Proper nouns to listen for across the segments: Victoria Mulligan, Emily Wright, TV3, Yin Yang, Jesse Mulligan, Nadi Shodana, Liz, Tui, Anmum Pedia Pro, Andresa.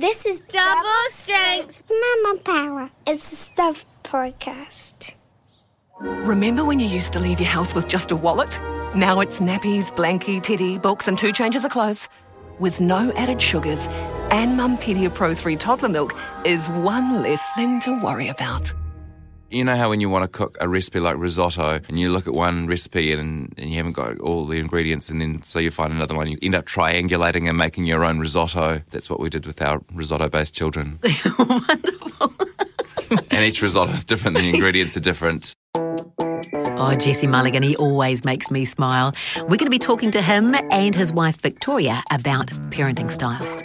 This is Double Strength Mama Power. It's a stuff podcast. Remember when you used to leave your house with just a wallet? Now it's nappies, blankie, teddy, books and 2 changes of clothes. With no added sugars, Anmum Pedia Pro 3 toddler milk is one less thing to worry about. You know how when you want to cook a recipe like risotto and you look at one recipe and you haven't got all the ingredients and then so you find another one, you end up triangulating and making your own risotto. That's what we did with our risotto-based children. Wonderful. And each risotto is different, the ingredients are different. Oh, Jesse Mulligan, he always makes me smile. We're going to be talking to him and his wife Victoria about parenting styles.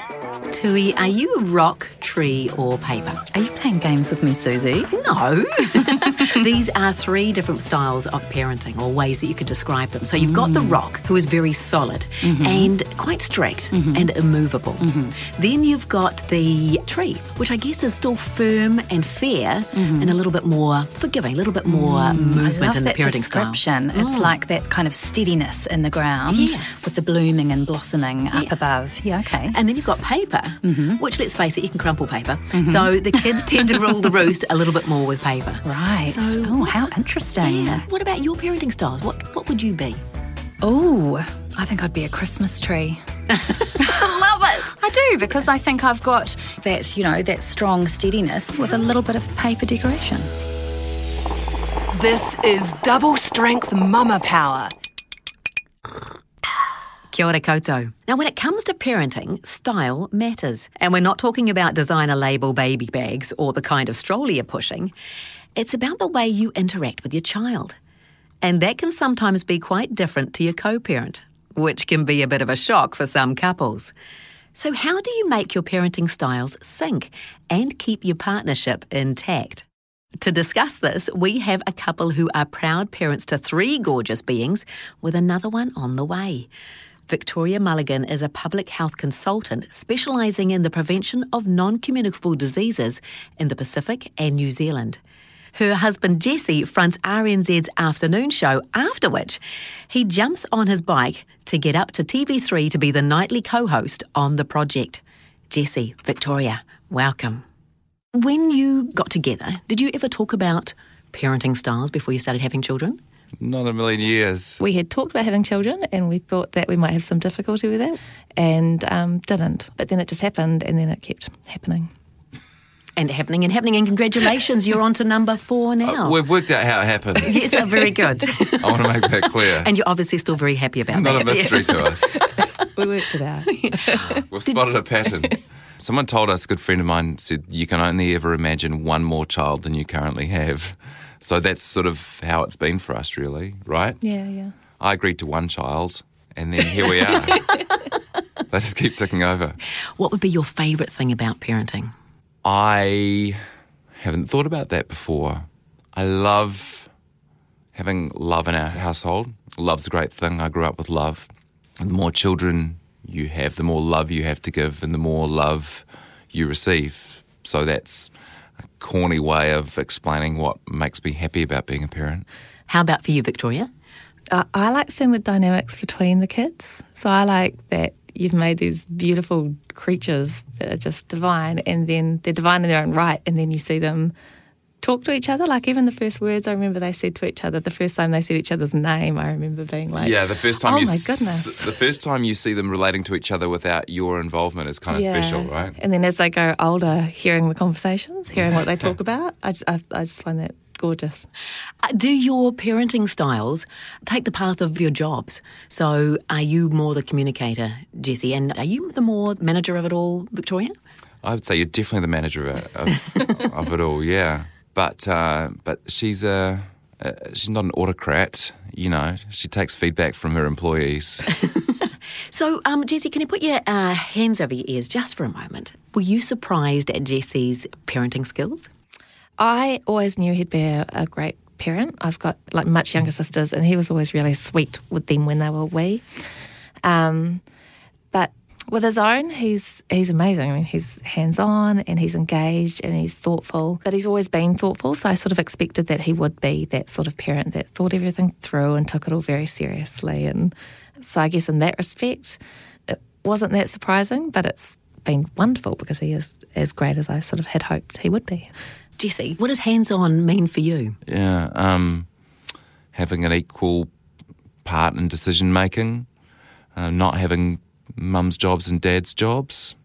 Tui, are you rock, tree or paper? Are you playing games with me, Susie? No. These are 3 different styles of parenting or ways that you could describe them. So you've got the rock, who is very solid and quite strict and immovable. Then you've got the tree, which I guess is still firm and fair and a little bit more forgiving, a little bit more movement in the parenting description. Style. It's like that kind of steadiness in the ground with the blooming and blossoming up above. Yeah, okay. And then you've got paper. Which, let's face it, you can crumple paper. So the kids tend to rule the roost a little bit more with paper. Right. So, how interesting. Yeah. What about your parenting styles? What would you be? Oh, I think I'd be a Christmas tree. I love it. I do, because I think I've got that, that strong steadiness with a little bit of paper decoration. This is Double Strength Mama Power. Kia ora koutou. Now, when it comes to parenting, style matters. And we're not talking about designer label baby bags or the kind of stroller you're pushing. It's about the way you interact with your child. And that can sometimes be quite different to your co-parent, which can be a bit of a shock for some couples. So how do you make your parenting styles sync and keep your partnership intact? To discuss this, we have a couple who are proud parents to 3 gorgeous beings with another one on the way. Victoria Mulligan is a public health consultant specialising in the prevention of non-communicable diseases in the Pacific and New Zealand. Her husband Jesse fronts RNZ's afternoon show, after which he jumps on his bike to get up to TV3 to be the nightly co-host on the project. Jesse, Victoria, welcome. When you got together, did you ever talk about parenting styles before you started having children? Not a million years. We had talked about having children and we thought that we might have some difficulty with it and didn't. But then it just happened and then it kept happening. And happening, and congratulations, you're on to number 4 now. We've worked out how it happens. Yes, very good. I want to make that clear. And you're obviously still very happy about that. It's not a mystery to us. We worked it out. We've spotted a pattern. Someone told us, a good friend of mine said, you can only ever imagine one more child than you currently have. So that's sort of how it's been for us, really, right? Yeah. I agreed to one child, and then here we are. They just keep ticking over. What would be your favourite thing about parenting? I haven't thought about that before. I love having love in our household. Love's a great thing. I grew up with love. And the more children you have, the more love you have to give, and the more love you receive. So that's a corny way of explaining what makes me happy about being a parent. How about for you, Victoria? I like seeing the dynamics between the kids. So I like that you've made these beautiful creatures that are just divine, and then they're divine in their own right, and then you see them talk to each other. Like, even the first words I remember they said to each other, the first time they said each other's name, I remember being like, yeah, the first time, oh my goodness. The first time you see them relating to each other without your involvement is kind of special, right? And then as they grow older, hearing the conversations, hearing what they talk about, I just find that gorgeous. Do your parenting styles take the path of your jobs? So are you more the communicator, Jesse, and are you the more manager of it all, Victoria? I would say you're definitely the manager of it all, yeah. But she's not an autocrat, She takes feedback from her employees. So, Jesse, can you put your hands over your ears just for a moment? Were you surprised at Jesse's parenting skills? I always knew he'd be a great parent. I've got much younger sisters, and he was always really sweet with them when they were wee. But with his own, he's amazing. I mean, he's hands-on and he's engaged and he's thoughtful. But he's always been thoughtful, so I sort of expected that he would be that sort of parent that thought everything through and took it all very seriously. And so I guess in that respect, it wasn't that surprising, but it's been wonderful because he is as great as I sort of had hoped he would be. Jesse, what does hands-on mean for you? Yeah, having an equal part in decision-making, not having mum's jobs and dad's jobs.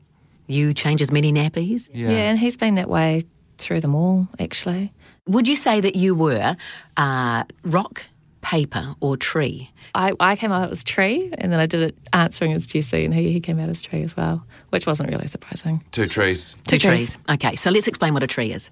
You change as many nappies? Yeah, and he's been that way through them all, actually. Would you say that you were rock, paper or tree? I came out as tree, and then I did it answering as Jesse, and he came out as tree as well, which wasn't really surprising. Two trees. Okay, so let's explain what a tree is.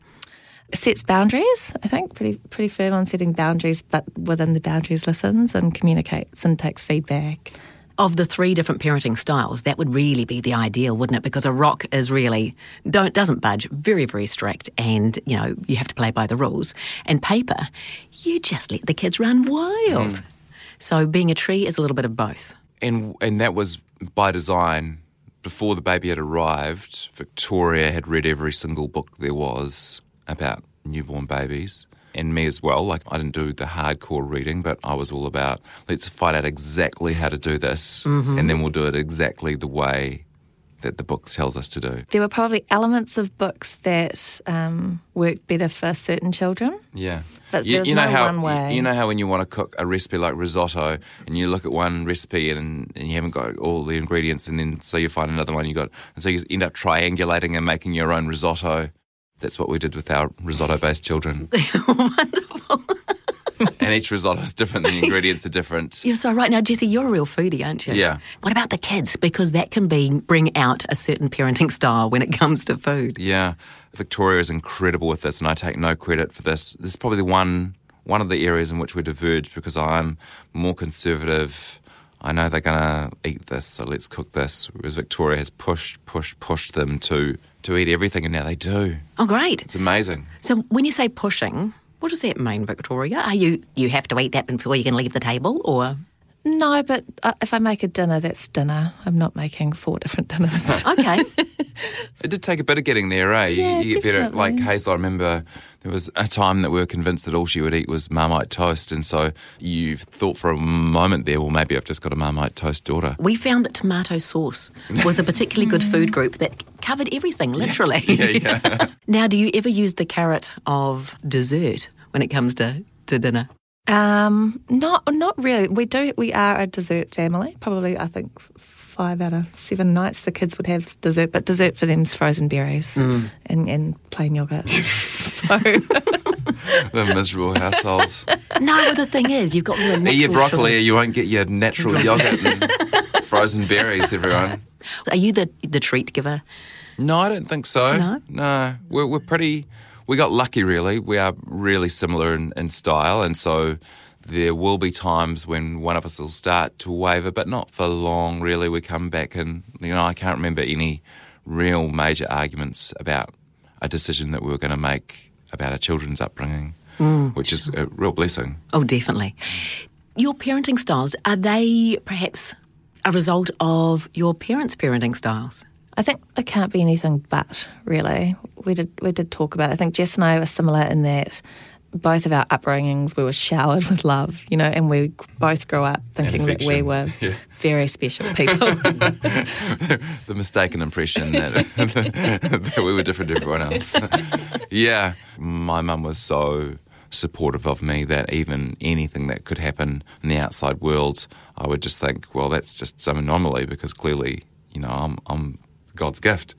It sets boundaries, I think, pretty firm on setting boundaries, but within the boundaries listens and communicates and takes feedback. Of the three different parenting styles, that would really be the ideal, wouldn't it? Because a rock is really doesn't budge, very, very strict, and, you know, you have to play by the rules. And paper, you just let the kids run wild. Mm. So being a tree is a little bit of both. And that was by design. Before the baby had arrived, Victoria had read every single book there was about newborn babies. And me as well, like I didn't do the hardcore reading, but I was all about, let's find out exactly how to do this, mm-hmm. and then we'll do it exactly the way that the book tells us to do. There were probably elements of books that worked better for certain children. Yeah. But there was one way. You know how when you want to cook a recipe like risotto, and you look at one recipe and you haven't got all the ingredients, and then so you find another one and so you end up triangulating and making your own risotto. That's what we did with our risotto-based children. Wonderful. And each risotto is different. The ingredients are different. Yeah, so right now, Jesse, you're a real foodie, aren't you? Yeah. What about the kids? Because that can bring out a certain parenting style when it comes to food. Yeah. Victoria is incredible with this, and I take no credit for this. This is probably the one of the areas in which we diverge because I'm more conservative. I know they're going to eat this, so let's cook this. Whereas Victoria has pushed them to eat everything, and now they do. Oh, great. It's amazing. So when you say pushing, what does that mean, Victoria? Are you have to eat that before you can leave the table, or...? No, but if I make a dinner, that's dinner. I'm not making 4 different dinners. Okay. It did take a bit of getting there, eh? Yeah, you get better at, like Hazel, I remember there was a time that we were convinced that all she would eat was Marmite toast, and so you thought for a moment there, well, maybe I've just got a Marmite toast daughter. We found that tomato sauce was a particularly good food group that covered everything, literally. Yeah. Now, do you ever use the carrot of dessert when it comes to dinner? Not really. We are a dessert family. Probably, I think 5 out of 7 nights the kids would have dessert, but dessert for them is frozen berries and plain yogurt. So the miserable households. No, but the thing is, you've got all the natural. Eat your broccoli, or you won't get your natural yogurt and frozen berries. Everyone. Are you the treat giver? No, I don't think so. No, we're pretty. We got lucky, really. We are really similar in style, and so there will be times when one of us will start to waver, but not for long, really. We come back and, I can't remember any real major arguments about a decision that we were going to make about our children's upbringing, which is a real blessing. Oh, definitely. Your parenting styles, are they perhaps a result of your parents' parenting styles? I think it can't be anything but, really. We did talk about it. I think Jess and I were similar in that both of our upbringings, we were showered with love, and we both grew up thinking that we were very special people. The mistaken impression that we were different to everyone else. Yeah. My mum was so supportive of me that even anything that could happen in the outside world, I would just think, well, that's just some anomaly because clearly, I'm God's gift.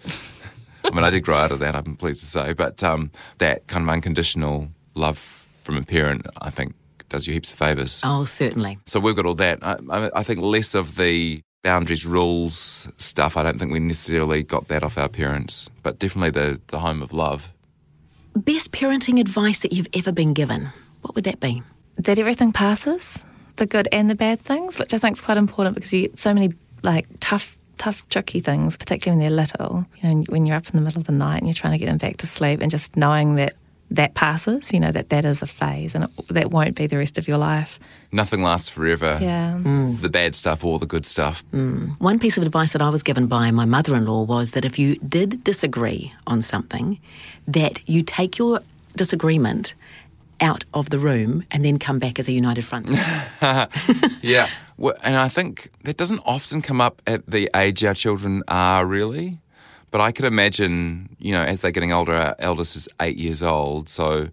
I mean, I did grow out of that, I'm pleased to say, but that kind of unconditional love from a parent, I think, does you heaps of favours. Oh, certainly. So we've got all that. I think less of the boundaries, rules stuff. I don't think we necessarily got that off our parents, but definitely the home of love. Best parenting advice that you've ever been given, what would that be? That everything passes, the good and the bad things, which I think is quite important because you get so many like tough, tricky things, particularly when they're little, when you're up in the middle of the night and you're trying to get them back to sleep and just knowing that passes, that is a phase and that won't be the rest of your life. Nothing lasts forever. Yeah. The bad stuff or the good stuff. One piece of advice that I was given by my mother-in-law was that if you did disagree on something, that you take your disagreement out of the room and then come back as a united front. Yeah. Well, and I think that doesn't often come up at the age our children are, really. But I could imagine, you know, as they're getting older, our eldest is 8 years old, so,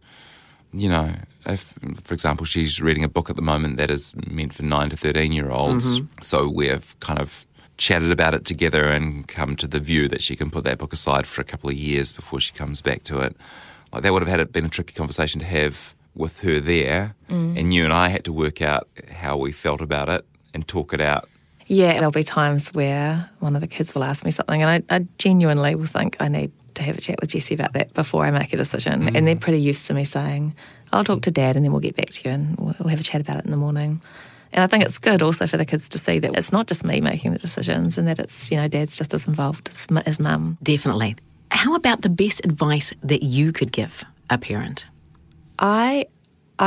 you know, if, for example, she's reading a book at the moment that is meant for 9 to 13-year-olds, mm-hmm. so we've kind of chatted about it together and come to the view that she can put that book aside for a couple of years before she comes back to it. Like, that would have been a tricky conversation to have with her there, and you and I had to work out how we felt about it and talk it out. Yeah, there'll be times where one of the kids will ask me something and I genuinely will think I need to have a chat with Jesse about that before I make a decision. Mm. And they're pretty used to me saying, I'll talk to Dad and then we'll get back to you and we'll have a chat about it in the morning. And I think it's good also for the kids to see that it's not just me making the decisions and that it's, you know, Dad's just as involved as Mum. Definitely. How about the best advice that you could give a parent? I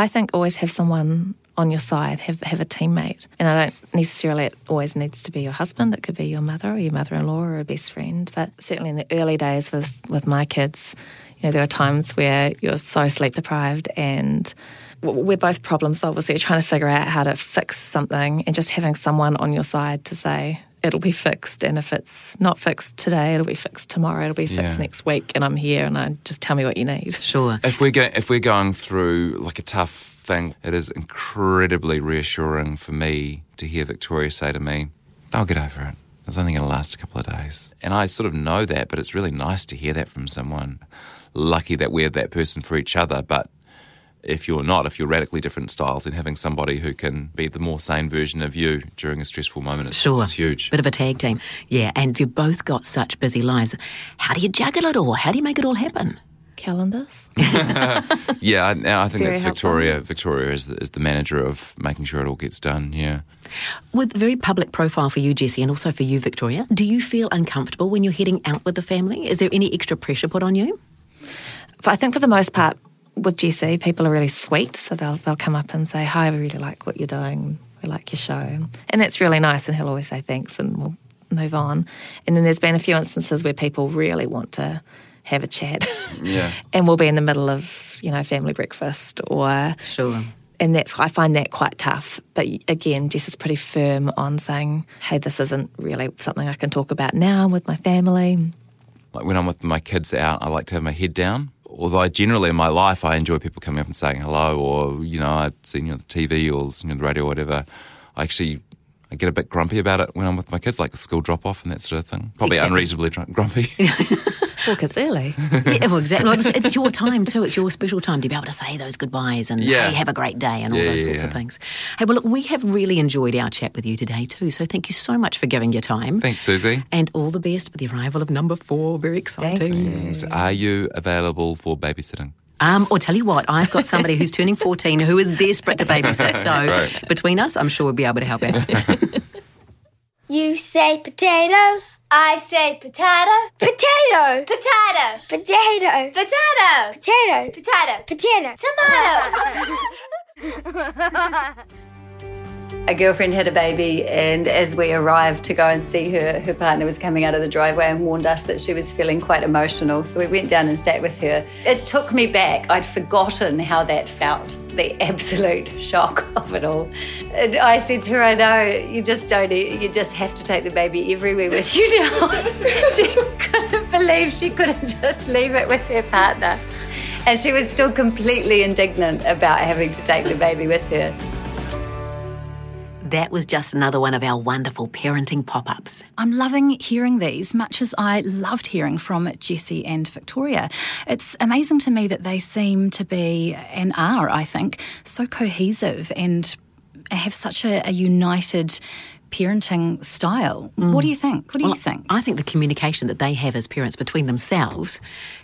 think always have someone on your side, have a teammate. And I don't necessarily, it always needs to be your husband, it could be your mother or your mother-in-law or a best friend. But certainly in the early days with my kids, you know, there are times where you're so sleep deprived and we're both problem solvers, so you're trying to figure out how to fix something, and just having someone on your side to say, it'll be fixed, and if it's not fixed today, it'll be fixed tomorrow, it'll be fixed next week, and I'm here, and I just tell me what you need. Sure. If we're going through like a tough thing, it is incredibly reassuring for me to hear Victoria say to me, I'll get over it. It's only going to last a couple of days. And I sort of know that, but it's really nice to hear that from someone. Lucky that we're that person for each other, but if you're radically different styles, then having somebody who can be the more sane version of you during a stressful moment is huge. Bit of a tag team. Yeah, and you've both got such busy lives. How do you juggle it all? How do you make it all happen? Calendars. Yeah, I think that's Victoria. Helpful. Victoria is the manager of making sure it all gets done, yeah. With very public profile for you, Jesse, and also for you, Victoria, do you feel uncomfortable when you're heading out with the family? Is there any extra pressure put on you? I think for the most part, with Jesse, people are really sweet, so they'll come up and say, hi, we really like what you're doing, we like your show. And that's really nice, and he'll always say thanks and we'll move on. And then there's been a few instances where people really want to have a chat. Yeah. And we'll be in the middle of, you know, family breakfast or... Sure. And I find that quite tough. But again, Jess is pretty firm on saying, hey, this isn't really something I can talk about now with my family. Like when I'm with my kids out, I like to have my head down. Although generally in my life I enjoy people coming up and saying hello, or, you know, I've seen you on the TV or listening to the radio or whatever. I get a bit grumpy about it when I'm with my kids, like school drop-off and that sort of thing. Probably exactly. Unreasonably grumpy. Well, because early. Yeah, well, exactly. It's your time too. It's your special time to be able to say those goodbyes and, hey, have a great day and all those sorts of things. Hey, well, look, we have really enjoyed our chat with you today too, so thank you so much for giving your time. Thanks, Susie. And all the best with the arrival of number 4. Very exciting. Thank you. Are you available for babysitting? Or tell you what, I've got somebody who's turning 14 who is desperate to babysit, so between us, I'm sure we'll be able to help out. You say potato, I say potato, potato, potato, potato, potato, potato, potato, potato, tomato. A girlfriend had a baby, and as we arrived to go and see her, her partner was coming out of the driveway and warned us that she was feeling quite emotional, so we went down and sat with her. It took me back. I'd forgotten how that felt, the absolute shock of it all. And I said to her, I know, you just have to take the baby everywhere with you now. She couldn't believe she couldn't just leave it with her partner. And she was still completely indignant about having to take the baby with her. That was just another one of our wonderful parenting pop-ups. I'm loving hearing these, much as I loved hearing from Jesse and Victoria. It's amazing to me that they seem to be, and are, I think, so cohesive and have such a united parenting style. Mm. What do you think? I think the communication that they have as parents between themselves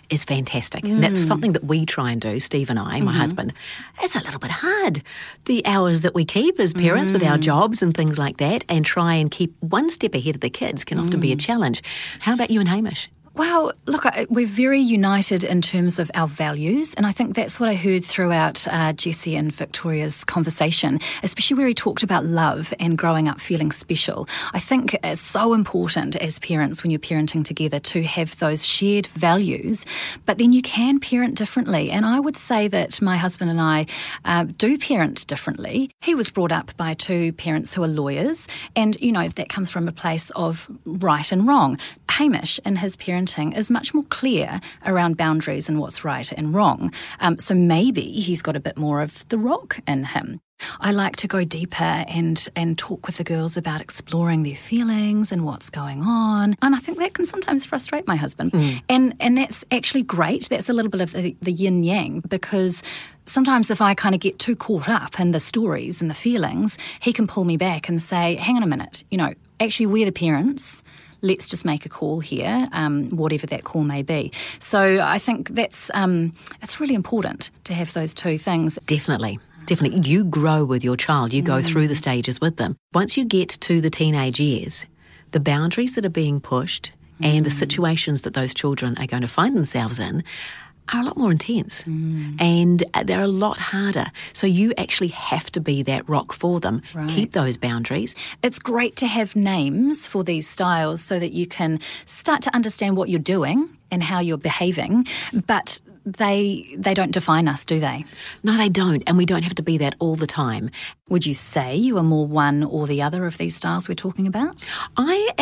is fantastic. Mm. And that's something that we try and do, Steve and I, my husband. It's a little bit hard, the hours that we keep as parents with our jobs and things like that, and try and keep one step ahead of the kids can often be a challenge. How about you and Hamish? Well, look, we're very united in terms of our values, and I think that's what I heard throughout Jesse and Victoria's conversation, especially where he talked about love and growing up feeling special. I think it's so important as parents when you're parenting together to have those shared values, but then you can parent differently, and I would say that my husband and I do parent differently. He was brought up by two parents who are lawyers, and, you know, that comes from a place of right and wrong. Hamish, in his parenting parenting is much more clear around boundaries and what's right and wrong. So maybe he's got a bit more of the rock in him. I like to go deeper and talk with the girls about exploring their feelings and what's going on. And I think that can sometimes frustrate my husband. Mm. And that's actually great. That's a little bit of the yin yang, because sometimes if I kind of get too caught up in the stories and the feelings, he can pull me back and say, hang on a minute, actually we're the parents. Let's just make a call here, whatever that call may be. So I think that's really important to have those two things. Definitely. Definitely. You grow with your child. You go through the stages with them. Once you get to the teenage years, the boundaries that are being pushed and the situations that those children are going to find themselves in are a lot more intense and they're a lot harder. So you actually have to be that rock for them. Right. Keep those boundaries. It's great to have names for these styles so that you can start to understand what you're doing and how you're behaving, but they don't define us, do they? No, they don't, and we don't have to be that all the time. Would you say you are more one or the other of these styles we're talking about? I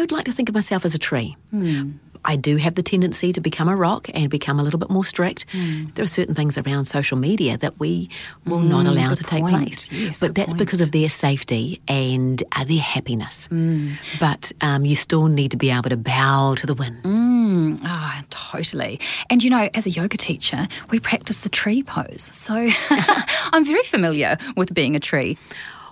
would like to think of myself as a tree. Mm. I do have the tendency to become a rock and become a little bit more strict. Mm. There are certain things around social media that we will not allow to take place. Yes, but that's because of their safety and their happiness. Mm. But you still need to be able to bow to the wind. Mm. Oh, totally. And, as a yoga teacher, we practice the tree pose. So I'm very familiar with being a tree.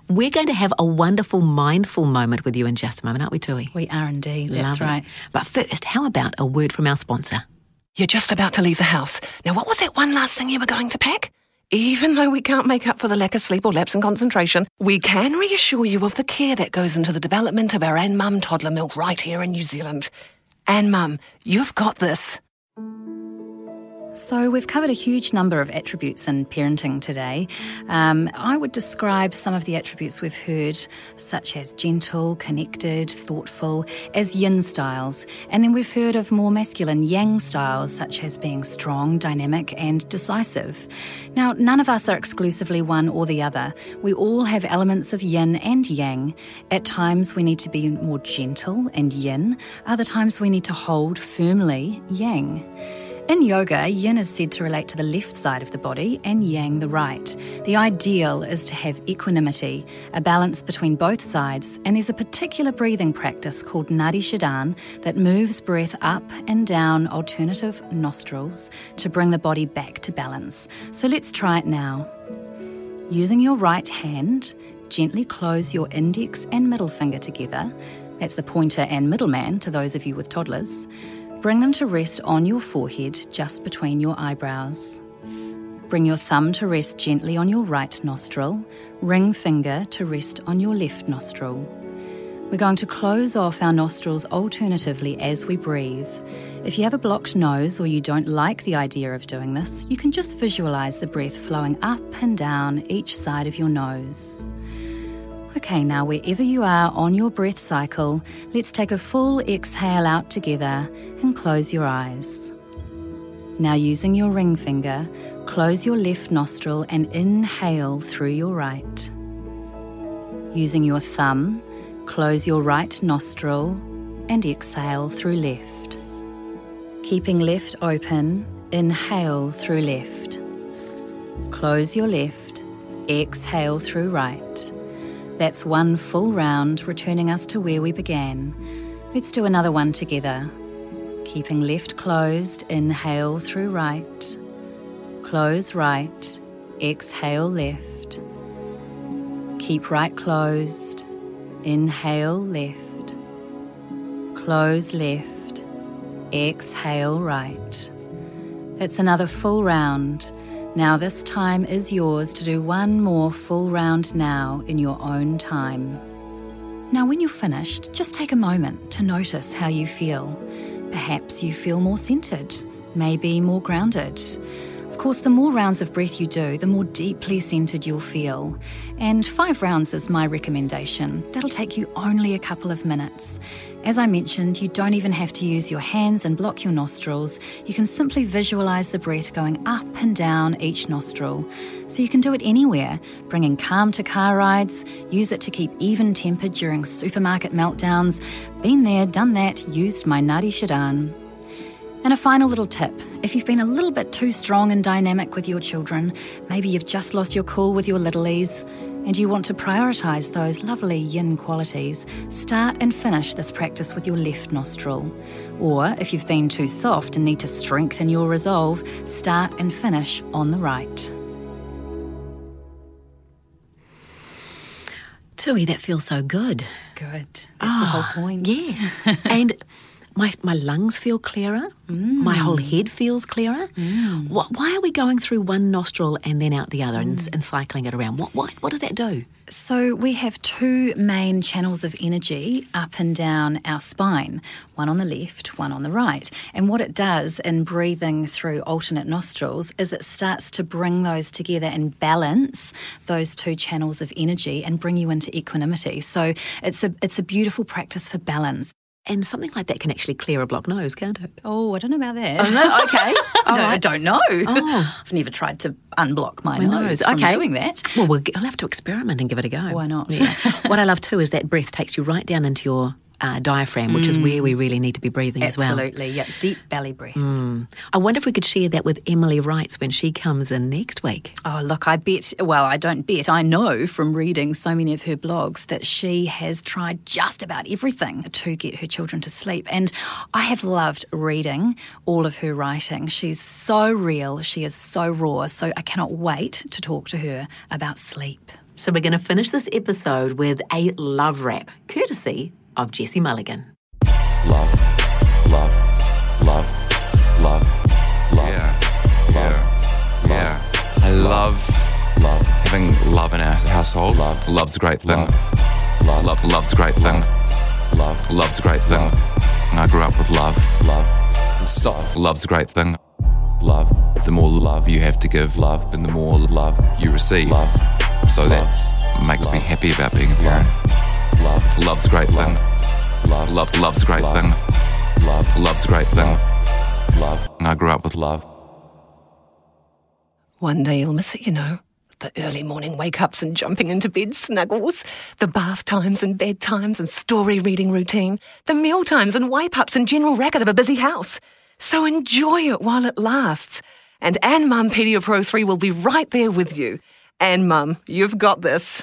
We're going to have a wonderful mindful moment with you in just a moment, aren't we, Tui? We are indeed. That's right. But first, how about a word from our sponsor? You're just about to leave the house. Now, what was that one last thing you were going to pack? Even though we can't make up for the lack of sleep or lapse in concentration, we can reassure you of the care that goes into the development of our Anmum toddler milk right here in New Zealand. Anmum, you've got this. So we've covered a huge number of attributes in parenting today. I would describe some of the attributes we've heard, such as gentle, connected, thoughtful, as yin styles. And then we've heard of more masculine yang styles, such as being strong, dynamic and decisive. Now, none of us are exclusively one or the other. We all have elements of yin and yang. At times we need to be more gentle and yin. Other times we need to hold firmly yang. In yoga, yin is said to relate to the left side of the body and yang the right. The ideal is to have equanimity, a balance between both sides, and there's a particular breathing practice called Nadi Shodana that moves breath up and down alternative nostrils to bring the body back to balance. So let's try it now. Using your right hand, gently close your index and middle finger together. That's the pointer and middleman to those of you with toddlers. Bring them to rest on your forehead, just between your eyebrows. Bring your thumb to rest gently on your right nostril, ring finger to rest on your left nostril. We're going to close off our nostrils alternatively as we breathe. If you have a blocked nose or you don't like the idea of doing this, you can just visualise the breath flowing up and down each side of your nose. Okay, now wherever you are on your breath cycle, let's take a full exhale out together and close your eyes. Now using your ring finger, close your left nostril and inhale through your right. Using your thumb, close your right nostril and exhale through left. Keeping left open, inhale through left. Close your left, exhale through right. That's one full round, returning us to where we began. Let's do another one together. Keeping left closed, inhale through right. Close right, exhale left. Keep right closed, inhale left. Close left, exhale right. That's another full round. Now this time is yours to do one more full round now in your own time. Now when you're finished, just take a moment to notice how you feel. Perhaps you feel more centred, maybe more grounded. Of course, the more rounds of breath you do, the more deeply centred you'll feel. And 5 rounds is my recommendation. That'll take you only a couple of minutes. As I mentioned, you don't even have to use your hands and block your nostrils. You can simply visualise the breath going up and down each nostril. So you can do it anywhere, bringing calm to car rides, use it to keep even tempered during supermarket meltdowns. Been there, done that, used my Nadi Shodana. And a final little tip, if you've been a little bit too strong and dynamic with your children, maybe you've just lost your cool with your littlies, and you want to prioritise those lovely yin qualities, start and finish this practice with your left nostril. Or if you've been too soft and need to strengthen your resolve, start and finish on the right. Tui, that feels so good. Good. That's the whole point. Yes. And My lungs feel clearer. Mm. My whole head feels clearer. Mm. Why are we going through one nostril and then out the other and cycling it around? What does that do? So we have 2 main channels of energy up and down our spine, one on the left, one on the right. And what it does in breathing through alternate nostrils is it starts to bring those together and balance those 2 channels of energy and bring you into equanimity. So it's a beautiful practice for balance. And something like that can actually clear a blocked nose, can't it? Oh, I don't know about that. Oh, no? Okay. I don't know. Oh. I've never tried to unblock my nose from doing that. Well, I'll have to experiment and give it a go. Why not? Yeah. What I love too is that breath takes you right down into your diaphragm, which is where we really need to be breathing. Absolutely, as well. Absolutely, yeah. Deep belly breath. Mm. I wonder if we could share that with Emily Wright when she comes in next week. Oh, look, I know from reading so many of her blogs that she has tried just about everything to get her children to sleep. And I have loved reading all of her writing. She's so real, she is so raw, so I cannot wait to talk to her about sleep. So we're going to finish this episode with a love wrap, courtesy of Jesse Mulligan. Love, love, love, love, love, yeah, love, yeah, love, yeah. I love having love in our household. Love's a great thing. Love's a great thing. Love's a great thing. And I grew up with love. Stop. Love's a great thing. Love. The more love you have to give, love, and the more love you receive. Love. So that makes me happy about being in love. Love's a great thing. Love's a great thing. Love's a great thing. Love. And I grew up with love. One day you'll miss it, you know. The early morning wake-ups and jumping into bed snuggles. The bath times and bed times and story reading routine. The meal times and wipe-ups and general racket of a busy house. So enjoy it while it lasts. And Anmum Pedia Pro 3 will be right there with you. Anmum, you've got this.